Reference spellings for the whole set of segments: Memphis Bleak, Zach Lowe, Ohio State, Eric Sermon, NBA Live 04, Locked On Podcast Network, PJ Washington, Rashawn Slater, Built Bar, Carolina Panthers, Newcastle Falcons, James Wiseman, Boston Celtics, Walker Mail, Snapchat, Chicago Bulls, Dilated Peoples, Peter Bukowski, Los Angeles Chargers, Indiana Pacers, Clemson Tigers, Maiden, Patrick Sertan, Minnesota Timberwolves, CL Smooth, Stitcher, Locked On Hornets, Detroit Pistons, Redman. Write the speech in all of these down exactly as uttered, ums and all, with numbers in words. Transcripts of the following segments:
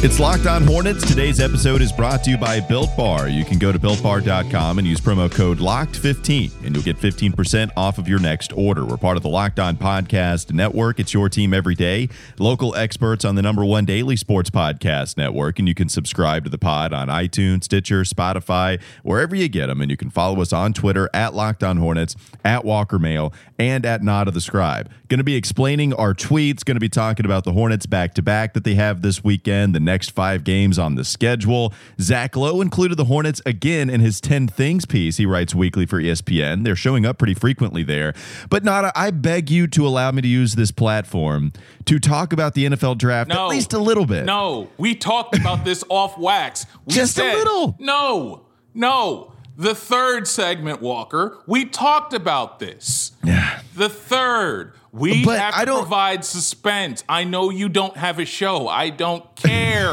It's Locked On Hornets. Today's episode is brought to you by Built Bar. You can go to built bar dot com and use promo code locked fifteen, and you'll get fifteen percent off of your next order. We're part of the Locked On Podcast Network. It's your team every day. Local experts on the number one daily sports podcast network, and you can subscribe to the pod on iTunes, Stitcher, Spotify, wherever you get them, and you can follow us on Twitter at Locked On Hornets, at Walker Mail, and at Nod of the Scribe. Going to be explaining our tweets, going to be talking about the Hornets back-to-back that they have this weekend, the next five games on the schedule. Zach Lowe included the Hornets again in his ten things piece. He writes weekly for E S P N. They're showing up pretty frequently there. But Nada, I beg you to allow me to use this platform to talk about the N F L draft no, at least a little bit. No, we talked about this off wax. We Just said, a little. No, no. The third segment, Walker, we talked about this. Yeah. The third. We but have to I don't, provide suspense. I know you don't have a show. I don't care.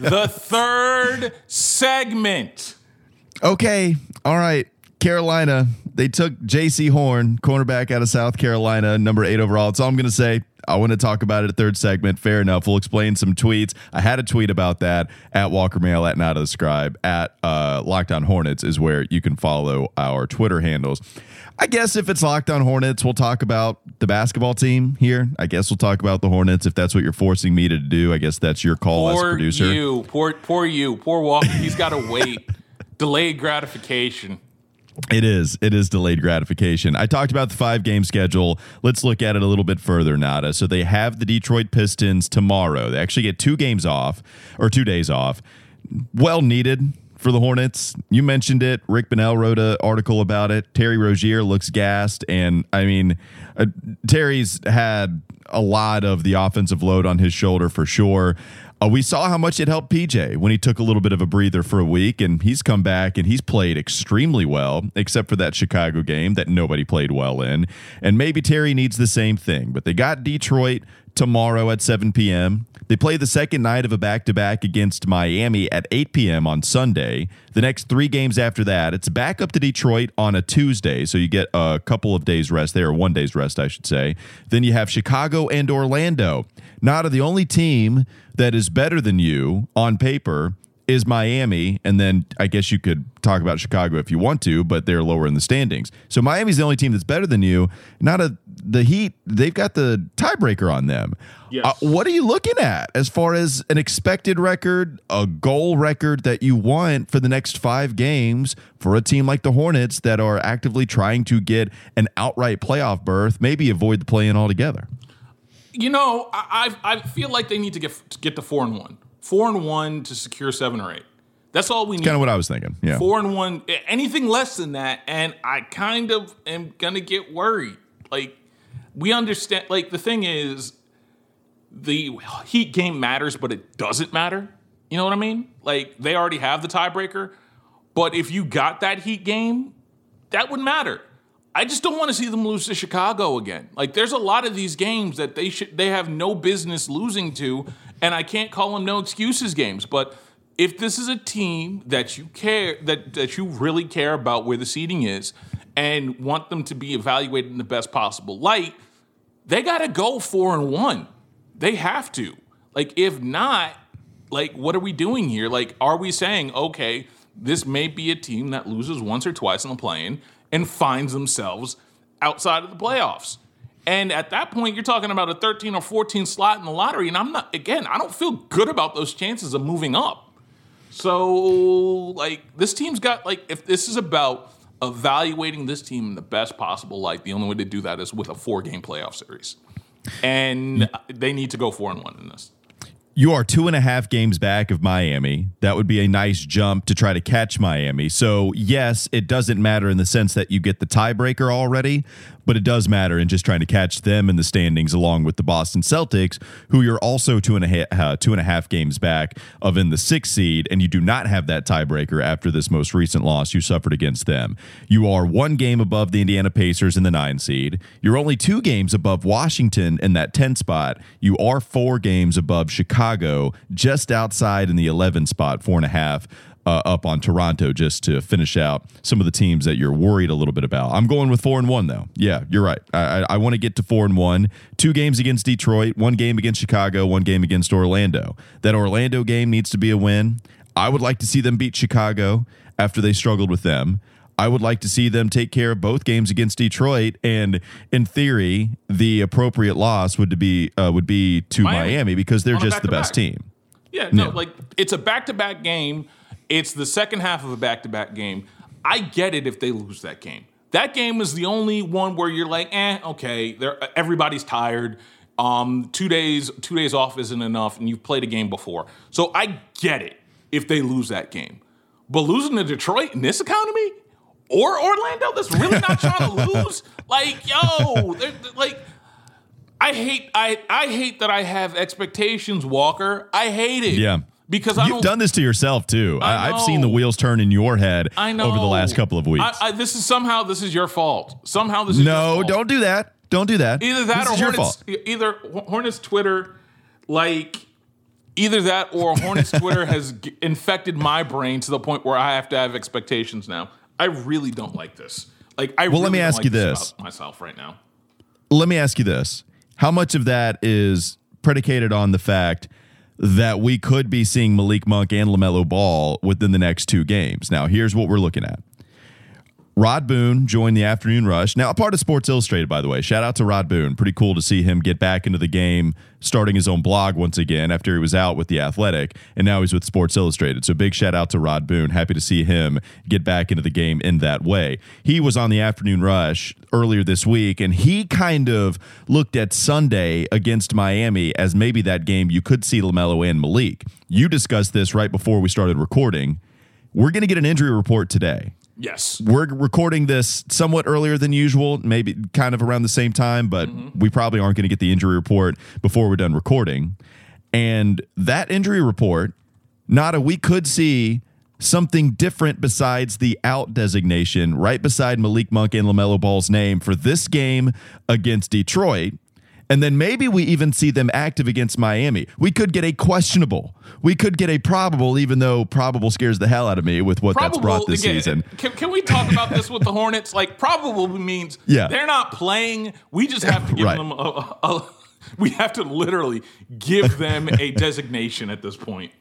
The third segment. Okay. All right. Carolina. They took J C Horn, cornerback out of South Carolina, number eight overall. That's all I'm going to say. I want to talk about it at third segment. Fair enough. We'll explain some tweets. I had a tweet about that at Walker Mail, at Not of the Scribe, at uh, Locked On Hornets is where you can follow our Twitter handles. I guess if it's Locked On Hornets, we'll talk about the basketball team here. I guess we'll talk about the Hornets if that's what you're forcing me to do. I guess that's your call poor as a producer. You. Poor, poor you. Poor Walker. He's got to wait. Delayed gratification. It is. It is delayed gratification. I talked about the five-game schedule. Let's look at it a little bit further, Nada. So they have the Detroit Pistons tomorrow. They actually get two games off, or two days off. Well needed for the Hornets. You mentioned it. Rick Bonnell wrote an article about it. Terry Rozier looks gassed. And, I mean, uh, Terry's had a lot of the offensive load on his shoulder for sure. Uh, we saw how much it helped P J when he took a little bit of a breather for a week, and he's come back and he's played extremely well, except for that Chicago game that nobody played well in. And maybe Terry needs the same thing, but they got Detroit tomorrow at seven p.m. They play the second night of a back-to-back against Miami at eight p.m. on Sunday. The next three games after that, it's back up to Detroit on a Tuesday, so you get a couple of days rest there, or one day's rest, I should say. Then you have Chicago and Orlando. Nada, the only team that is better than you on paper is Miami, and then I guess you could talk about Chicago if you want to, but they're lower in the standings. So Miami's the only team that's better than you. Not a the Heat, they've got the tiebreaker on them. Yes. Uh, what are you looking at as far as an expected record, a goal record that you want for the next five games for a team like the Hornets that are actively trying to get an outright playoff berth, maybe avoid the play-in altogether? You know, I I feel like they need to get to get the four and one. Four and one to secure seven or eight. That's all we need. Kind of what I was thinking. Yeah. Four and one. Anything less than that, and I kind of am gonna get worried. Like we understand. Like the thing is, the Heat game matters, but it doesn't matter. You know what I mean? Like they already have the tiebreaker, but if you got that Heat game, that would matter. I just don't want to see them lose to Chicago again. Like there's a lot of these games that they should they have no business losing to. And I can't call them no excuses games, but if this is a team that you care that that you really care about where the seeding is and want them to be evaluated in the best possible light, they got to go four and one. They have to. Like if not, like what are we doing here? Like are we saying, okay, this may be a team that loses once or twice in the play-in and finds themselves outside of the playoffs? And at that point, you're talking about a thirteen or fourteen slot in the lottery. And I'm not, again, I don't feel good about those chances of moving up. So, like, this team's got, like, if this is about evaluating this team in the best possible light, the only way to do that is with a four-game playoff series. And they need to go four and one in this. You are two and a half games back of Miami. That would be a nice jump to try to catch Miami. So, yes, it doesn't matter in the sense that you get the tiebreaker already, but it does matter in just trying to catch them in the standings along with the Boston Celtics, who you're also two and a half, uh, two and a half games back of in the sixth seed, and you do not have that tiebreaker after this most recent loss you suffered against them. You are one game above the Indiana Pacers in the nine seed. You're only two games above Washington in that ten spot. You are four games above Chicago, just outside in the eleven spot, four and a half Uh, up on Toronto, just to finish out some of the teams that you're worried a little bit about. I'm going with four and one though. Yeah, you're right. I, I, I want to get to four and one, two games against Detroit, one game against Chicago, one game against Orlando. That Orlando game needs to be a win. I would like to see them beat Chicago after they struggled with them. I would like to see them take care of both games against Detroit. And in theory, the appropriate loss would be, uh, would be to Miami, Miami because they're just the best team. Yeah, no, no, like it's a back-to-back game. It's the second half of a back-to-back game. I get it if they lose that game. That game is the only one where you're like, eh, okay, everybody's tired. Um, two days, two days off isn't enough, and you've played a game before. So I get it if they lose that game. But losing to Detroit in this economy or Orlando that's really not trying to lose, like, yo, they're, they're, like – I hate I I hate that I have expectations, Walker. I hate it. Yeah. Because I You've don't, done this to yourself, too. I I, I've seen the wheels turn in your head I know. over the last couple of weeks. I, I, this is somehow this is your fault. Somehow this is no, your fault. No, don't do that. Don't do that. Either that this or Hornets. Either Hornets Twitter, like, either that or Hornets Twitter has g- infected my brain to the point where I have to have expectations now. I really don't like this. Like, I well, really let me don't ask like you this, this about myself right now. Let me ask you this. How much of that is predicated on the fact that we could be seeing Malik Monk and LaMelo Ball within the next two games? Now, here's what we're looking at. Rod Boone joined the afternoon rush. Now, a part of Sports Illustrated, by the way. Shout out to Rod Boone. Pretty cool to see him get back into the game, starting his own blog once again after he was out with The Athletic, and now he's with Sports Illustrated. So big shout out to Rod Boone. Happy to see him get back into the game in that way. He was on the afternoon rush earlier this week, and he kind of looked at Sunday against Miami as maybe that game you could see LaMelo and Malik. You discussed this right before we started recording. We're going to get an injury report today. Yes. We're recording this somewhat earlier than usual, maybe kind of around the same time, but mm-hmm. we probably aren't going to get the injury report before we're done recording. And that injury report, Nada, we could see something different besides the out designation right beside Malik Monk and LaMelo Ball's name for this game against Detroit. And then maybe we even see them active against Miami. We could get a questionable. We could get a probable, even though probable scares the hell out of me with what probable, that's brought this again, season. Can, can we talk about this with the Hornets? Like, probable means yeah. they're not playing. We just have to give right. them a, a, a – we have to literally give them a designation at this point.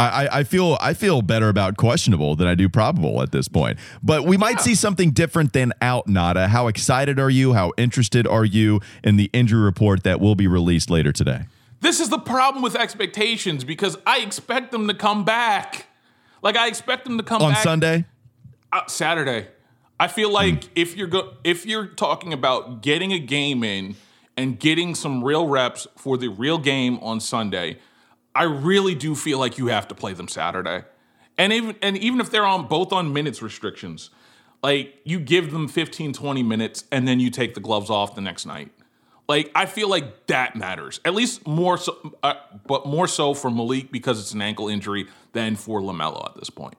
I, I feel I feel better about questionable than I do probable at this point. But we might yeah. see something different than out, Nada. How excited are you? How interested are you in the injury report that will be released later today? This is the problem with expectations because I expect them to come back. Like I expect them to come on back on Sunday, uh, Saturday. I feel like mm. if you're go- if you're talking about getting a game in and getting some real reps for the real game on Sunday, I really do feel like you have to play them Saturday. And even and even if they're on both on minutes restrictions, like you give them fifteen, twenty minutes and then you take the gloves off the next night. Like I feel like that matters. At least more so uh, but more so for Malik because it's an ankle injury than for LaMelo at this point.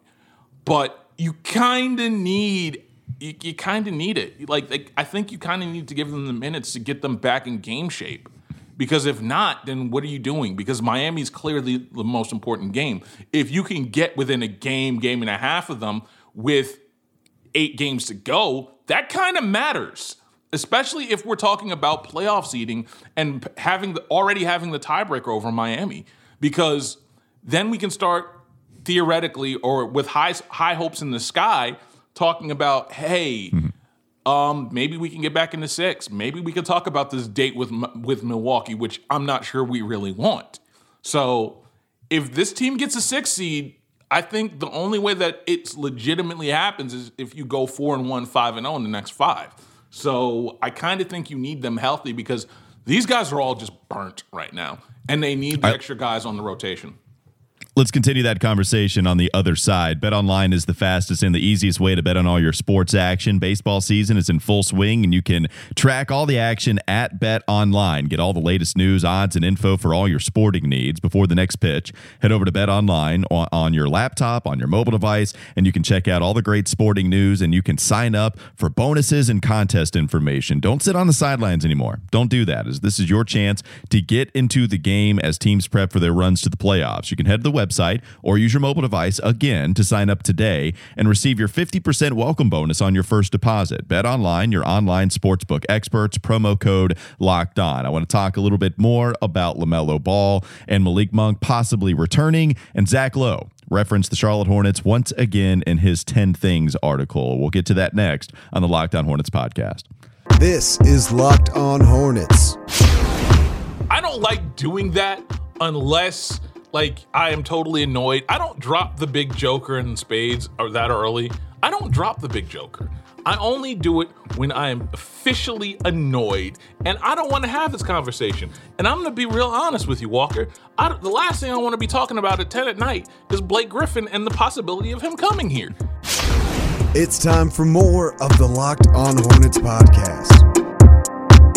But you kind of need you, you kind of need it. Like, like I think you kind of need to give them the minutes to get them back in game shape. Because if not, then what are you doing? Because Miami's clearly the most important game. If you can get within a game, game and a half of them with eight games to go, that kind of matters, especially if we're talking about playoff seeding and having the, already having the tiebreaker over Miami. Because then we can start theoretically or with high, high hopes in the sky talking about, hey, mm-hmm. Um, maybe we can get back into six. Maybe we can talk about this date with with Milwaukee, which I'm not sure we really want. So if this team gets a six seed, I think the only way that it legitimately happens is if you go four and one, five and oh in the next five. So I kind of think you need them healthy because these guys are all just burnt right now, and they need the I- extra guys on the rotation. Let's continue that conversation on the other side. BetOnline is the fastest and the easiest way to bet on all your sports action. Baseball season is in full swing, and you can track all the action at BetOnline. Get all the latest news, odds, and info for all your sporting needs before the next pitch. Head over to BetOnline on, on your laptop, on your mobile device, and you can check out all the great sporting news, and you can sign up for bonuses and contest information. Don't sit on the sidelines anymore. Don't do that, as this is your chance to get into the game as teams prep for their runs to the playoffs. You can head to the website Website, or use your mobile device again to sign up today and receive your fifty percent welcome bonus on your first deposit. BetOnline, your online sportsbook experts, promo code Locked On. I want to talk a little bit more about LaMelo Ball and Malik Monk possibly returning, and Zach Lowe referenced the Charlotte Hornets once again in his ten things article. We'll get to that next on the Locked On Hornets podcast. This is Locked On Hornets. I don't like doing that unless... Like, I am totally annoyed. I don't drop the big joker in spades or that early. I don't drop the big joker. I only do it when I am officially annoyed, and I don't want to have this conversation. And I'm going to be real honest with you, Walker. I, the last thing I want to be talking about at ten at night is Blake Griffin and the possibility of him coming here. It's time for more of the Locked On Hornets podcast.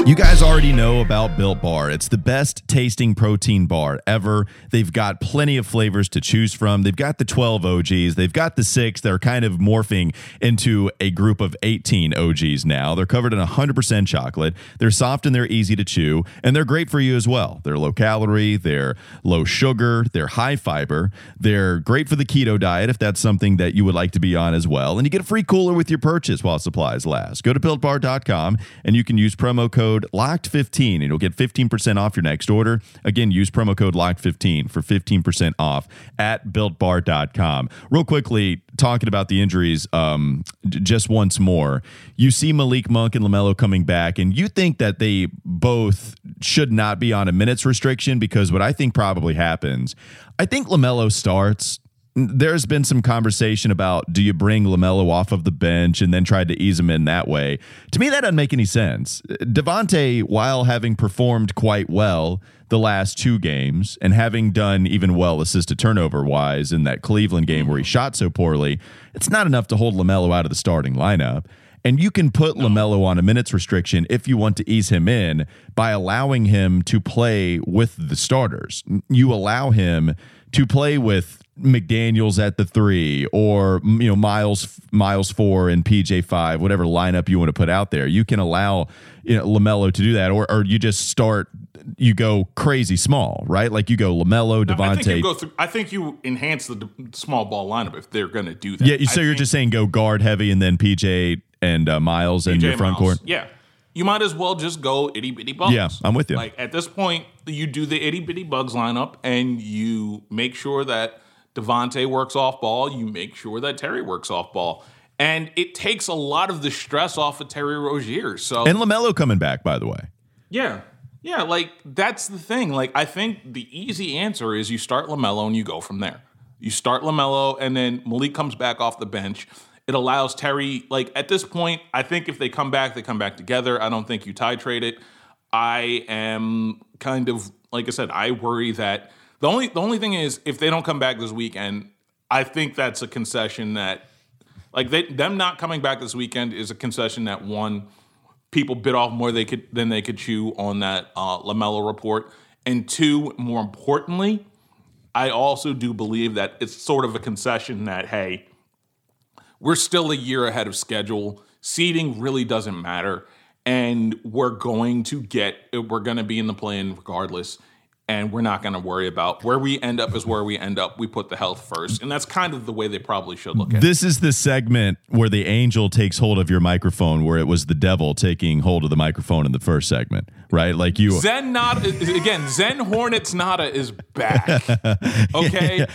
You guys already know about Built Bar. It's the best tasting protein bar ever. They've got plenty of flavors to choose from. They've got the twelve O Gs. They've got the six. They're kind of morphing into a group of eighteen O Gs now. They're covered in one hundred percent chocolate. They're soft and they're easy to chew. And they're great for you as well. They're low calorie. They're low sugar. They're high fiber. They're great for the keto diet if that's something that you would like to be on as well. And you get a free cooler with your purchase while supplies last. Go to built bar dot com and you can use promo code Locked fifteen and you'll get fifteen percent off your next order. Again, use promo code Locked fifteen for fifteen percent off at built bar dot com. Real quickly, talking about the injuries um, just once more, you see Malik Monk and LaMelo coming back, and you think that they both should not be on a minutes restriction, because what I think probably happens, I think LaMelo starts. There's been some conversation about, do you bring LaMelo off of the bench and then try to ease him in that way? To me, that doesn't make any sense. Devonte', while having performed quite well the last two games and having done even well assist to turnover wise in that Cleveland game where he shot so poorly, it's not enough to hold LaMelo out of the starting lineup. And you can put LaMelo on a minutes restriction if you want to ease him in by allowing him to play with the starters. You allow him to play with McDaniels at the three, or you know Miles Miles four and P J five, whatever lineup you want to put out there. You can allow you know LaMelo to do that, or or you just start, you go crazy small, right? Like you go LaMelo, Devonte'. I think you, go through, I think you enhance the small ball lineup if they're going to do that. Yeah, so I you're just saying go guard heavy and then P J and uh, Miles P J and your front Miles. Court. Yeah, you might as well just go itty bitty bugs. Yeah, I'm with you. Like at this point, you do the itty bitty bugs lineup and you make sure that Devonte' works off ball. You make sure that Terry works off ball. And it takes a lot of the stress off of Terry Rozier. So and LaMelo coming back, by the way. Yeah. Yeah, like, that's the thing. Like, I think the easy answer is you start LaMelo and you go from there. You start LaMelo and then Malik comes back off the bench. It allows Terry, like, at this point, I think if they come back, they come back together. I don't think you tie trade it. I am kind of, like I said, I worry that The only the only thing is, if they don't come back this weekend, I think that's a concession that, like, they, them not coming back this weekend is a concession that, one, people bit off more they could than they could chew on that uh, LaMelo report. And two, more importantly, I also do believe that it's sort of a concession that, hey, we're still a year ahead of schedule. Seeding really doesn't matter. And we're going to get, we're going to be in the play-in regardless. And we're not going to worry about where we end up is where we end up. We put the health first. And that's kind of the way they probably should look at this it. This is the segment where the angel takes hold of your microphone, where it was the devil taking hold of the microphone in the first segment, right? Like you. Zen Nada, again, Zen Hornets Nada is back. Okay.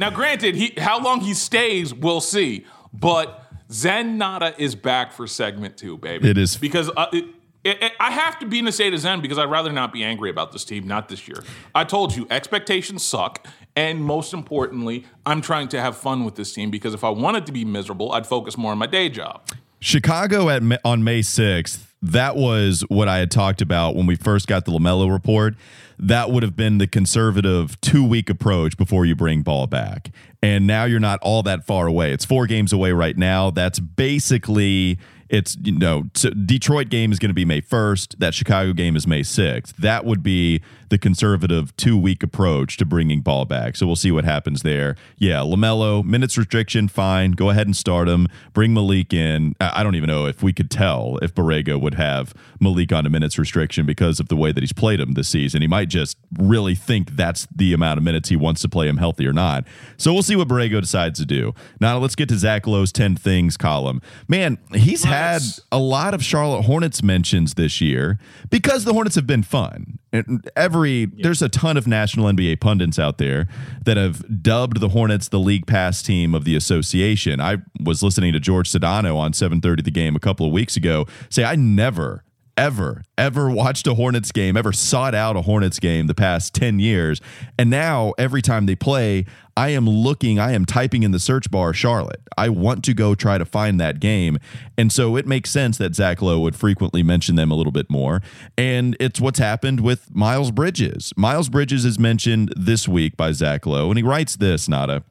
Now, granted, he, how long he stays, we'll see. But Zen Nada is back for segment two, baby. It is. Because uh, it, It, it, I have to be in the state of Zen because I'd rather not be angry about this team, not this year. I told you, expectations suck. And most importantly, I'm trying to have fun with this team because if I wanted to be miserable, I'd focus more on my day job. Chicago at on May sixth, that was what I had talked about when we first got the LaMelo report. That would have been the conservative two-week approach before you bring Ball back. And now you're not all that far away. It's four games away right now. That's basically, it's, you know, so Detroit game is going to be May first. That Chicago game is May sixth. That would be the conservative two-week approach to bringing Ball back. So we'll see what happens there. Yeah, LaMelo, minutes restriction, fine. Go ahead and start him. Bring Malik in. I don't even know if we could tell if Borrego would have Malik on a minutes restriction because of the way that he's played him this season. He might just really think that's the amount of minutes he wants to play him healthy or not. So we'll see what Borrego decides to do. Now let's get to Zach Lowe's ten things column. Man, he's had a lot of Charlotte Hornets mentions this year because the Hornets have been fun. And every yeah. there's a ton of national N B A pundits out there that have dubbed the Hornets the league pass team of the association. I was listening to George Sedano on seven thirty The Game a couple of weeks ago say, I never ever, ever watched a Hornets game, ever sought out a Hornets game the past ten years. And now every time they play, I am looking, I am typing in the search bar, Charlotte. I want to go try to find that game. And so it makes sense that Zach Lowe would frequently mention them a little bit more. And it's what's happened with Miles Bridges. Miles Bridges is mentioned this week by Zach Lowe. And he writes this, Nada.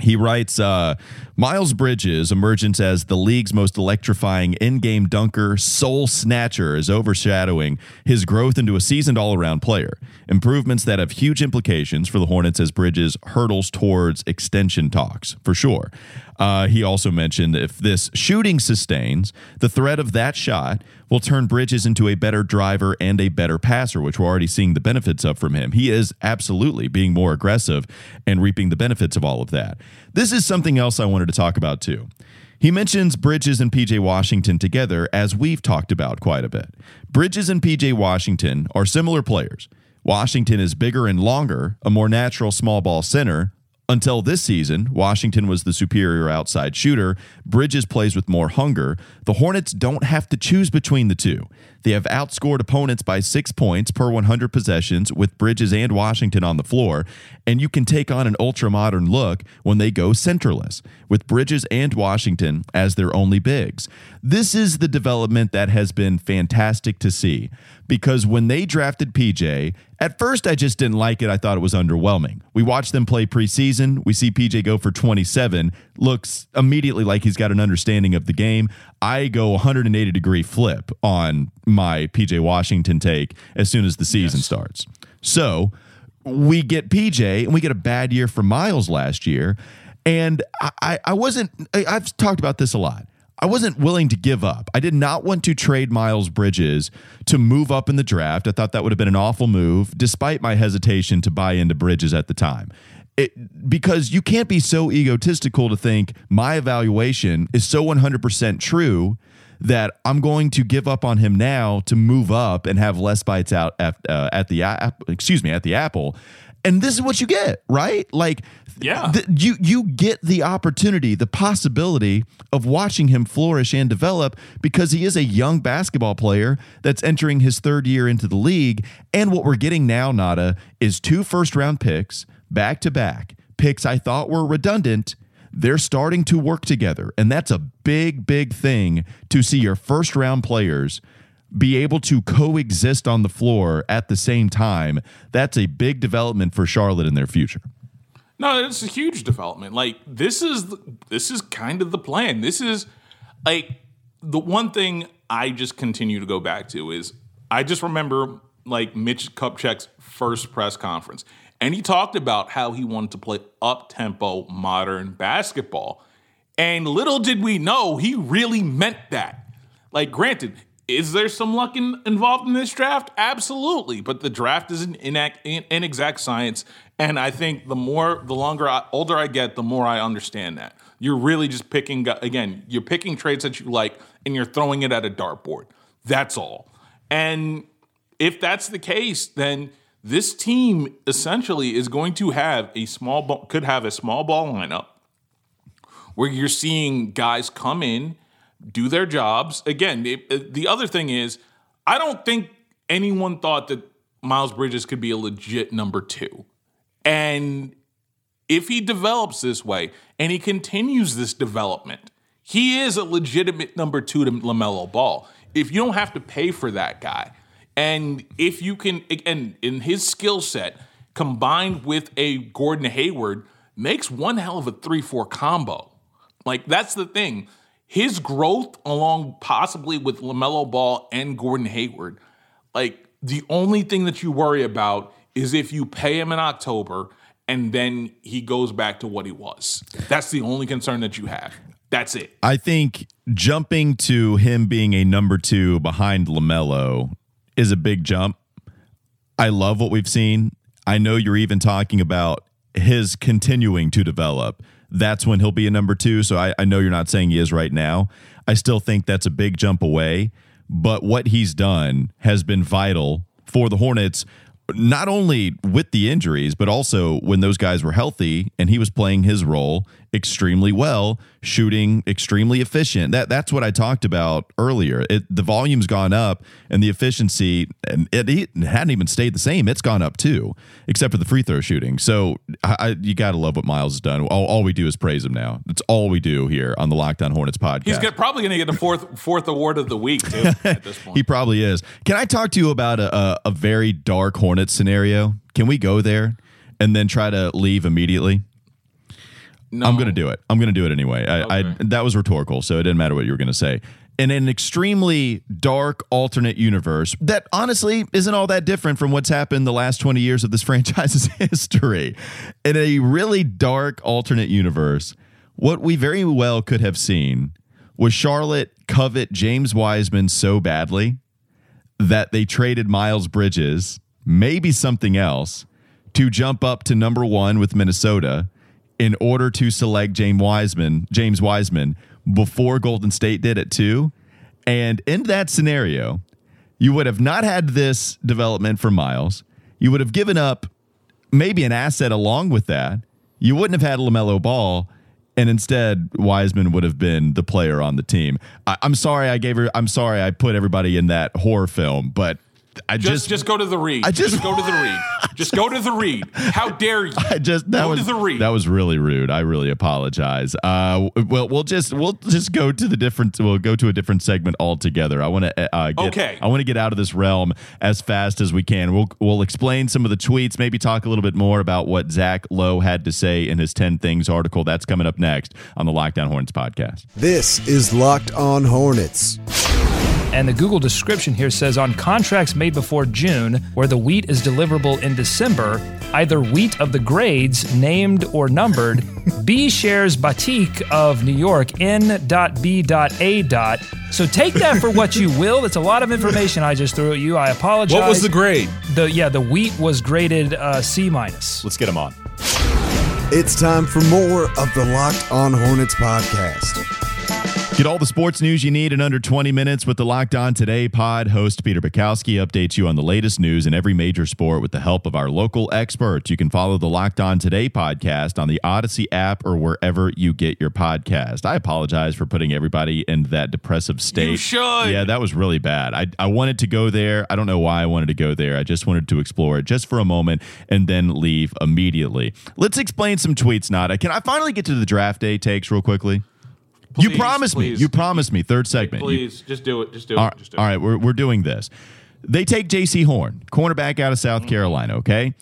He writes, uh, Miles Bridges' emergence as the league's most electrifying in-game dunker, soul snatcher, is overshadowing his growth into a seasoned all-around player. Improvements that have huge implications for the Hornets as Bridges hurdles towards extension talks, for sure. Uh, he also mentioned if this shooting sustains, the threat of that shot will turn Bridges into a better driver and a better passer, which we're already seeing the benefits of from him. He is absolutely being more aggressive and reaping the benefits of all of that. This is something else I wanted to talk about too. He mentions Bridges and P J Washington together, as we've talked about quite a bit. Bridges and P J Washington are similar players. Washington is bigger and longer, a more natural small ball center. Until this season, Washington was the superior outside shooter. Bridges plays with more hunger. The Hornets don't have to choose between the two. They have outscored opponents by six points per one hundred possessions with Bridges and Washington on the floor, and you can take on an ultra-modern look when they go centerless, with Bridges and Washington as their only bigs. This is the development that has been fantastic to see, because when they drafted P J, at first I just didn't like it. I thought it was underwhelming. We watched them play preseason. We see P J go for twenty-seven. Looks immediately like he's got an understanding of the game. I go one hundred eighty degree flip on my P J Washington take as soon as the season yes. starts. So we get P J, and we get a bad year for Miles last year. And I, I, I wasn't, I, I've talked about this a lot. I wasn't willing to give up. I did not want to trade Miles Bridges to move up in the draft. I thought that would have been an awful move, despite my hesitation to buy into Bridges at the time. It, because you can't be so egotistical to think my evaluation is so one hundred percent true that I'm going to give up on him now to move up and have less bites out at, uh, at the uh, excuse me at the apple. And this is what you get, right? Like, yeah, th- you you get the opportunity, the possibility of watching him flourish and develop, because he is a young basketball player that's entering his third year into the league. And what we're getting now, Nada, is two first round picks back to back, picks I thought were redundant. They're starting to work together, and that's a big, big thing to see your first round players be able to coexist on the floor at the same time. That's a big development for Charlotte in their future. No, it's a huge development. Like, this is this is kind of the plan. This is like the one thing I just continue to go back to is I just remember like Mitch Kupchak's first press conference, and he talked about how he wanted to play up-tempo modern basketball. And little did we know he really meant that. Like, granted, is there some luck in, involved in this draft? Absolutely. But the draft is an inact, inexact science. And I think the more, the longer, I, older I get, the more I understand that. You're really just picking, again, you're picking traits that you like, and you're throwing it at a dartboard. That's all. And if that's the case, then this team essentially is going to have a small ball, could have a small ball lineup where you're seeing guys come in, do their jobs. Again, it, the other thing is, I don't think anyone thought that Miles Bridges could be a legit number two. And if he develops this way and he continues this development, he is a legitimate number two to LaMelo Ball. if you don't have to pay for that guy, and if you can, and in his skill set combined with a Gordon Hayward, makes one hell of a three four combo. Like, that's the thing. His growth along possibly with LaMelo Ball and Gordon Hayward, like, the only thing that you worry about is if you pay him in October and then he goes back to what he was. That's the only concern that you have. That's it. I think jumping to him being a number two behind LaMelo is a big jump. I love what we've seen. I know you're even talking about his continuing to develop. That's when he'll be a number two. So I, I know you're not saying he is right now. I still think that's a big jump away. But what he's done has been vital for the Hornets, not only with the injuries, but also when those guys were healthy and he was playing his role extremely well, shooting extremely efficient. That That's what I talked about earlier. It, the volume's gone up and the efficiency, and it, it hadn't even stayed the same. It's gone up too, except for the free throw shooting. So I, I, you got to love what Miles has done. All, all we do is praise him now. That's all we do here on the Locked On Hornets podcast. He's get, probably going to get the fourth fourth award of the week too at this point. He probably is. Can I talk to you about a, a, a very dark Hornets scenario? Can we go there and then try to leave immediately? No. I'm going to do it. I'm going to do it anyway. I, okay. I, that was rhetorical, so it didn't matter what you were going to say. In an extremely dark alternate universe that honestly isn't all that different from what's happened the last twenty years of this franchise's history. In a really dark alternate universe, what we very well could have seen was Charlotte covet James Wiseman so badly that they traded Miles Bridges, maybe something else, to jump up to number one with Minnesota in order to select James Wiseman, James Wiseman before Golden State did it too. And in that scenario, you would have not had this development for Miles. You would have given up maybe an asset along with that. You wouldn't have had LaMelo Ball, and instead Wiseman would have been the player on the team. I, I'm sorry I gave her. I'm sorry I put everybody in that horror film, but I just, just just go to the read. I just, just go to the read. Just go to the read. How dare you? I just that go was, to the read. That was really rude. I really apologize. Uh, well, we'll just we'll just go to the different. We'll go to a different segment altogether. I want to uh, get. Okay. I want to get out of this realm as fast as we can. We'll we'll explain some of the tweets. Maybe talk a little bit more about what Zach Lowe had to say in his ten things article. That's coming up next on the Locked On Hornets podcast. This is Locked On Hornets. And the Google description here says, on contracts made before June, where the wheat is deliverable in December, either wheat of the grades, named or numbered, B shares Batik of New York, N B A. So take that for what you will. That's a lot of information I just threw at you. I apologize. What was the grade? The Yeah, the wheat was graded uh, C minus. Let's get him on. It's time for more of the Locked On Hornets podcast. Get all the sports news you need in under twenty minutes with the Locked On Today pod. Host Peter Bukowski updates you on the latest news in every major sport with the help of our local experts. You can follow the Locked On Today podcast on the Odyssey app or wherever you get your podcast. I apologize for putting everybody in that depressive state. You should. Yeah, that was really bad. I, I wanted to go there. I don't know why I wanted to go there. I just wanted to explore it just for a moment and then leave immediately. Let's explain some tweets, Nada. Can I finally get to the draft day takes real quickly? Please, you promised please. me. You promised me. Third segment. Please, you, just do it. Just do all it. Right, just do all it. right, we're we're doing this. They take J C Horn, cornerback out of South mm-hmm. Carolina, okay?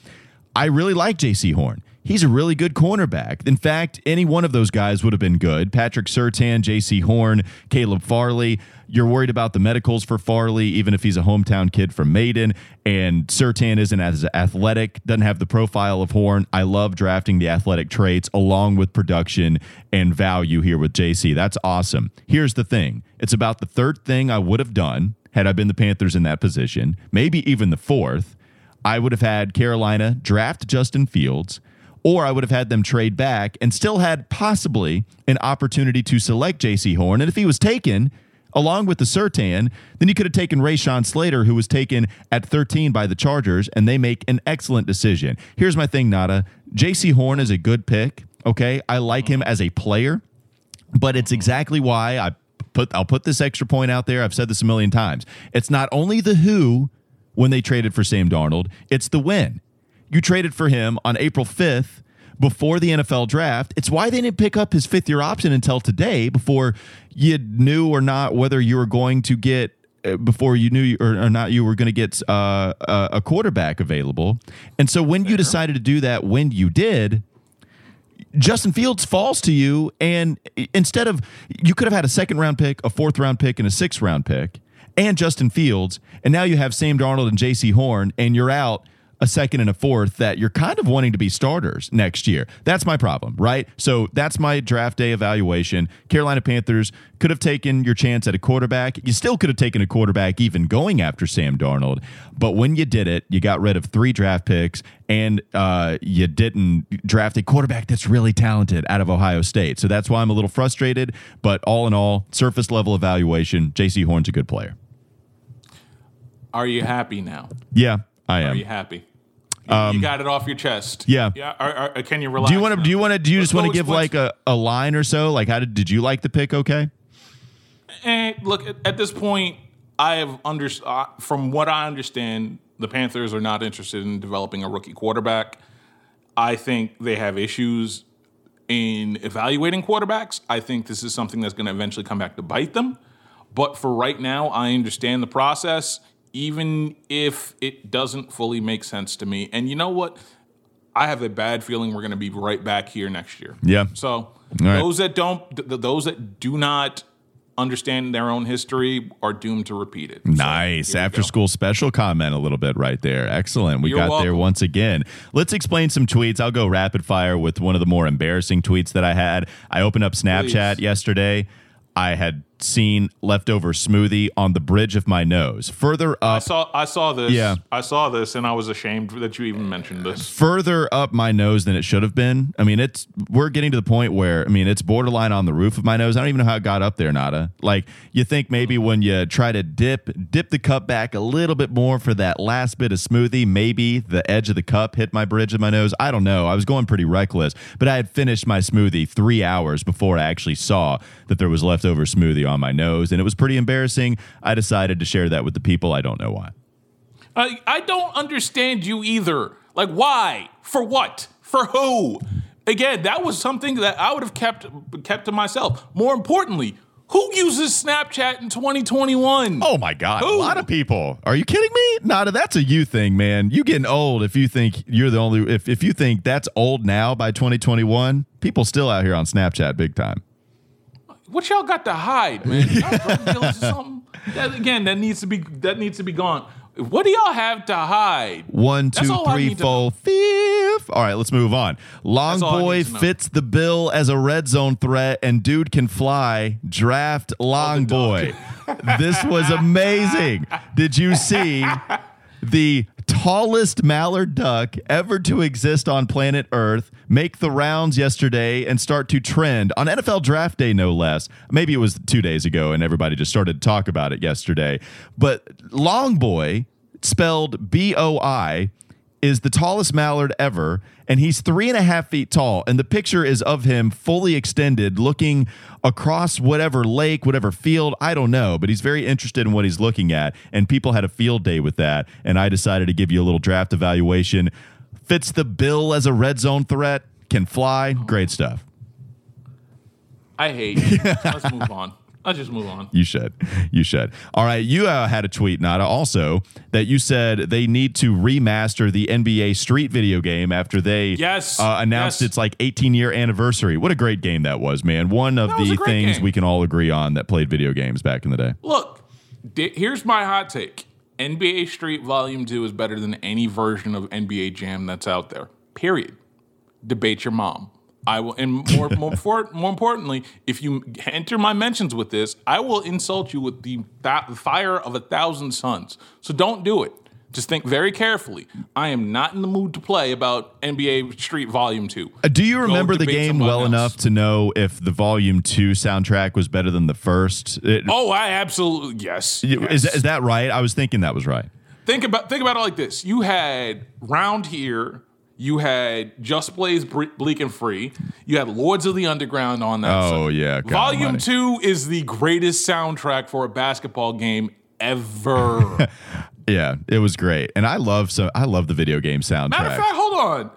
I really like J C Horn. He's a really good cornerback. In fact, any one of those guys would have been good. Patrick Sertan, J C Horn, Caleb Farley. You're worried about the medicals for Farley, even if he's a hometown kid from Maiden. And Sertan isn't as athletic, doesn't have the profile of Horn. I love drafting the athletic traits along with production and value here with J C. That's awesome. Here's the thing. It's about the third thing I would have done had I been the Panthers in that position, maybe even the fourth. I would have had Carolina draft Justin Fields, or I would have had them trade back and still had possibly an opportunity to select J C Horn. And if he was taken along with the Sertan, then you could have taken Rashawn Slater, who was taken at thirteen by the Chargers, and they make an excellent decision. Here's my thing, Nada. J C Horn is a good pick, okay? I like him as a player, but it's exactly why I put, I'll put this extra point out there. I've said this a million times. It's not only the who when they traded for Sam Darnold, it's the when. You traded for him on April fifth before the N F L draft. It's why they didn't pick up his fifth year option until today, before you knew or not whether you were going to get before you knew or, or not you were going to get uh, a quarterback available. And so when you decided to do that, when you did, Justin Fields falls to you. And instead of, you could have had a second round pick, a fourth round pick, and a sixth round pick, and Justin Fields. And now you have Sam Darnold and J C Horn, and you're out a second and a fourth that you're kind of wanting to be starters next year. That's my problem, right? So that's my draft day evaluation. Carolina Panthers could have taken your chance at a quarterback. You still could have taken a quarterback even going after Sam Darnold. But when you did it, you got rid of three draft picks, and uh, you didn't draft a quarterback that's really talented out of Ohio State. So that's why I'm a little frustrated. But all in all, surface level evaluation, J C Horn's a good player. Are you happy now? Yeah. I am. Are you happy? You, um, you got it off your chest. Yeah. Yeah. Or, or, or can you relax? Do you want to? Do you want to? Do you let's just want to give let's, like a, a line or so? Like, how did did you like the pick? Okay. Eh, look, at, at this point, I have under uh, from what I understand, the Panthers are not interested in developing a rookie quarterback. I think they have issues in evaluating quarterbacks. I think this is something that's going to eventually come back to bite them. But for right now, I understand the process, even if it doesn't fully make sense to me. And you know what? I have a bad feeling we're going to be right back here next year. Yeah. So all those right. that don't, th- those that do not understand their own history are doomed to repeat it. Nice. So After school special comment a little bit right there. Excellent. We You're got welcome. There once again. Let's explain some tweets. I'll go rapid fire with one of the more embarrassing tweets that I had. I opened up Snapchat Please. yesterday. I had seen leftover smoothie on the bridge of my nose. Further up, I saw. I saw this. Yeah, I saw this, and I was ashamed that you even mentioned this. Further up my nose than it should have been. I mean, it's we're getting to the point where I mean, it's borderline on the roof of my nose. I don't even know how it got up there, Nada. Like you think maybe when you try to dip, dip the cup back a little bit more for that last bit of smoothie, maybe the edge of the cup hit my bridge of my nose. I don't know. I was going pretty reckless, but I had finished my smoothie three hours before I actually saw that there was leftover smoothie on my nose, and it was pretty embarrassing. I decided to share that with the people. I don't know why. I, I don't understand you either. Like, why? For what? For who? Again, that was something that I would have kept kept to myself. More importantly, who uses Snapchat in twenty twenty-one? Oh my God, who? A lot of people. Are you kidding me? Nada, that's a you thing, man. You getting old if you think you're the only if if you think that's old now by twenty twenty-one. People still out here on Snapchat big time. What y'all got to hide, man? Y'all drug dealers or something? That, again, that needs to be that needs to be gone. What do y'all have to hide? One, two, three, four, fifth. All right, let's move on. Long boy fits the bill as a red zone threat, and dude can fly. Draft long boy. This was amazing. Did you see the tallest mallard duck ever to exist on planet Earth make the rounds yesterday and start to trend on N F L draft day, no less? Maybe it was two days ago and everybody just started to talk about it yesterday. But long boy, spelled B O I, is the tallest mallard ever, and he's three and a half feet tall. And the picture is of him fully extended, looking across whatever lake, whatever field. I don't know, but he's very interested in what he's looking at. And people had a field day with that. And I decided to give you a little draft evaluation. Fits the bill as a red zone threat, can fly. Great stuff. I hate you. Let's move on. I'll just move on. You should. You should. All right. You uh, had a tweet, Nada, also, that you said they need to remaster the N B A Street video game after they yes. uh, announced yes. its like eighteen-year anniversary. What a great game that was, man. One of that the things game. we can all agree on that played video games back in the day. Look, di- here's my hot take. N B A Street Volume two is better than any version of N B A Jam that's out there, period. Debate your mom. I will, and more, more, for, more importantly, if you enter my mentions with this, I will insult you with the th- fire of a thousand suns. So don't do it. Just think very carefully. I am not in the mood to play about N B A Street Volume two. Uh, do you Go remember the game well else. enough to know if the Volume two soundtrack was better than the first? It, oh, I absolutely yes. Is, yes. Is, is that right? I was thinking that was right. Think about think about it like this. You had Round Here. You had Just Blaze, Bleak and Free. You had Lords of the Underground on that. Oh, side. yeah. God Volume two is the greatest soundtrack for a basketball game ever. Yeah, it was great. And I love so I love the video game soundtrack. Matter of fact, hold on.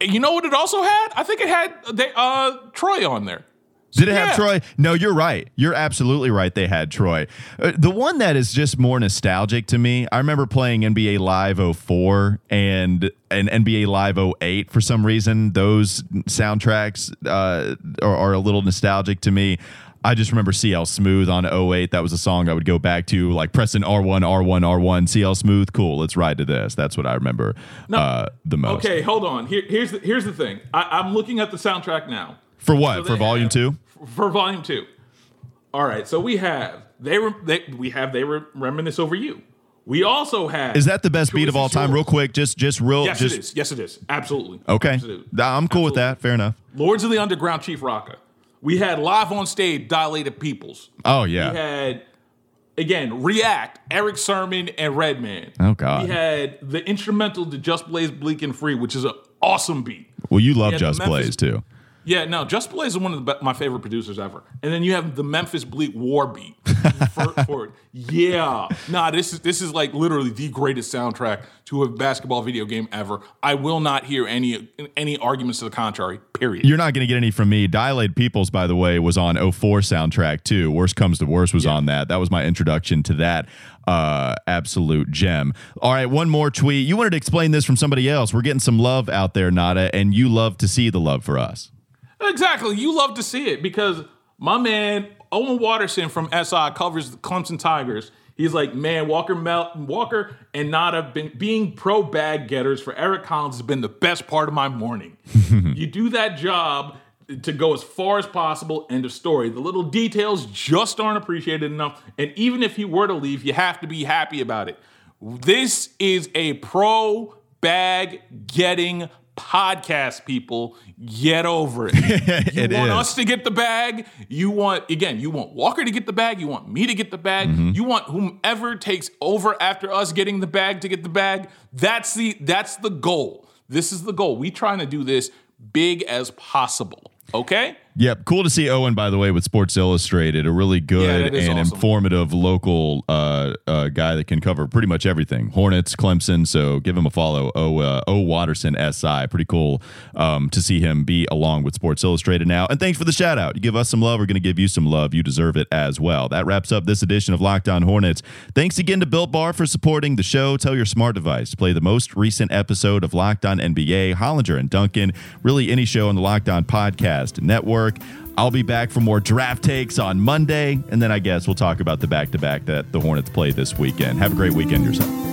You know what it also had? I think it had they, uh, Troy on there. Did it yeah. have Troy? No, you're right. You're absolutely right. They had Troy. Uh, the one that is just more nostalgic to me, I remember playing N B A Live oh four and, and N B A Live oh eight for some reason. Those soundtracks uh, are, are a little nostalgic to me. I just remember C L Smooth on oh eight. That was a song I would go back to, like pressing R one, R one, R one, C L Smooth. Cool, let's ride to this. That's what I remember no. uh, the most. Okay, hold on. Here, here's, the, here's the thing. I, I'm looking at the soundtrack now. For what? So for volume have, two? For, for volume two. All right. So we have they were they we have they were reminisce over you. We also have. Is that the best beat of all time? Yours. Real quick, just just real. Yes, just, it is. Yes, it is. Absolutely. Okay. Absolutely. I'm cool Absolutely. with that. Fair enough. Lords of the Underground, Chief Rocka. We had Live on Stage, Dilated Peoples. Oh yeah. We had again React, Eric Sermon, and Redman. Oh god. We had the instrumental to Just Blaze, Bleak and Free, which is an awesome beat. Well, you love we Just Blaze too. Yeah, no, Just Blaze is one of the, my favorite producers ever. And then you have the Memphis Bleak War Beat. for, for, yeah. Nah, this is this is like literally the greatest soundtrack to a basketball video game ever. I will not hear any any arguments to the contrary, period. You're not going to get any from me. Dilated Peoples, by the way, was on oh four soundtrack too. Worst Comes to Worst was yeah. on that. That was my introduction to that. Uh, absolute gem. All right, one more tweet. You wanted to explain this from somebody else. We're getting some love out there, Nada, and you love to see the love for us. Exactly. You love to see it because my man, Owen Watterson from S I covers the Clemson Tigers. He's like, man, Walker Mel- Walker and Nada been being pro bag getters for Eric Collins has been the best part of my morning. You do that job to go as far as possible. End of story. The little details just aren't appreciated enough. And even if he were to leave, you have to be happy about it. This is a pro bag getting podcast, people. Get over it. You it want is. us to get the bag. You want, again, you want Walker to get the bag. You want me to get the bag. Mm-hmm. You want whomever takes over after us getting the bag to get the bag. That's the that's the goal. This is the goal. We trying to do this big as possible. Okay? Yep. Cool to see Owen, by the way, with Sports Illustrated, a really good yeah, and awesome. informative local uh, uh, guy that can cover pretty much everything. Hornets, Clemson. So give him a follow. O, uh, o Watterson, S I. Pretty cool um, to see him be along with Sports Illustrated now. And thanks for the shout out. You give us some love. We're going to give you some love. You deserve it as well. That wraps up this edition of Locked On Hornets. Thanks again to Built Bar for supporting the show. Tell your smart device to play the most recent episode of Locked On N B A, Hollinger and Duncan, really any show on the Locked On Podcast Network. I'll be back for more draft takes on Monday, and then I guess we'll talk about the back-to-back that the Hornets play this weekend. Have a great weekend yourself.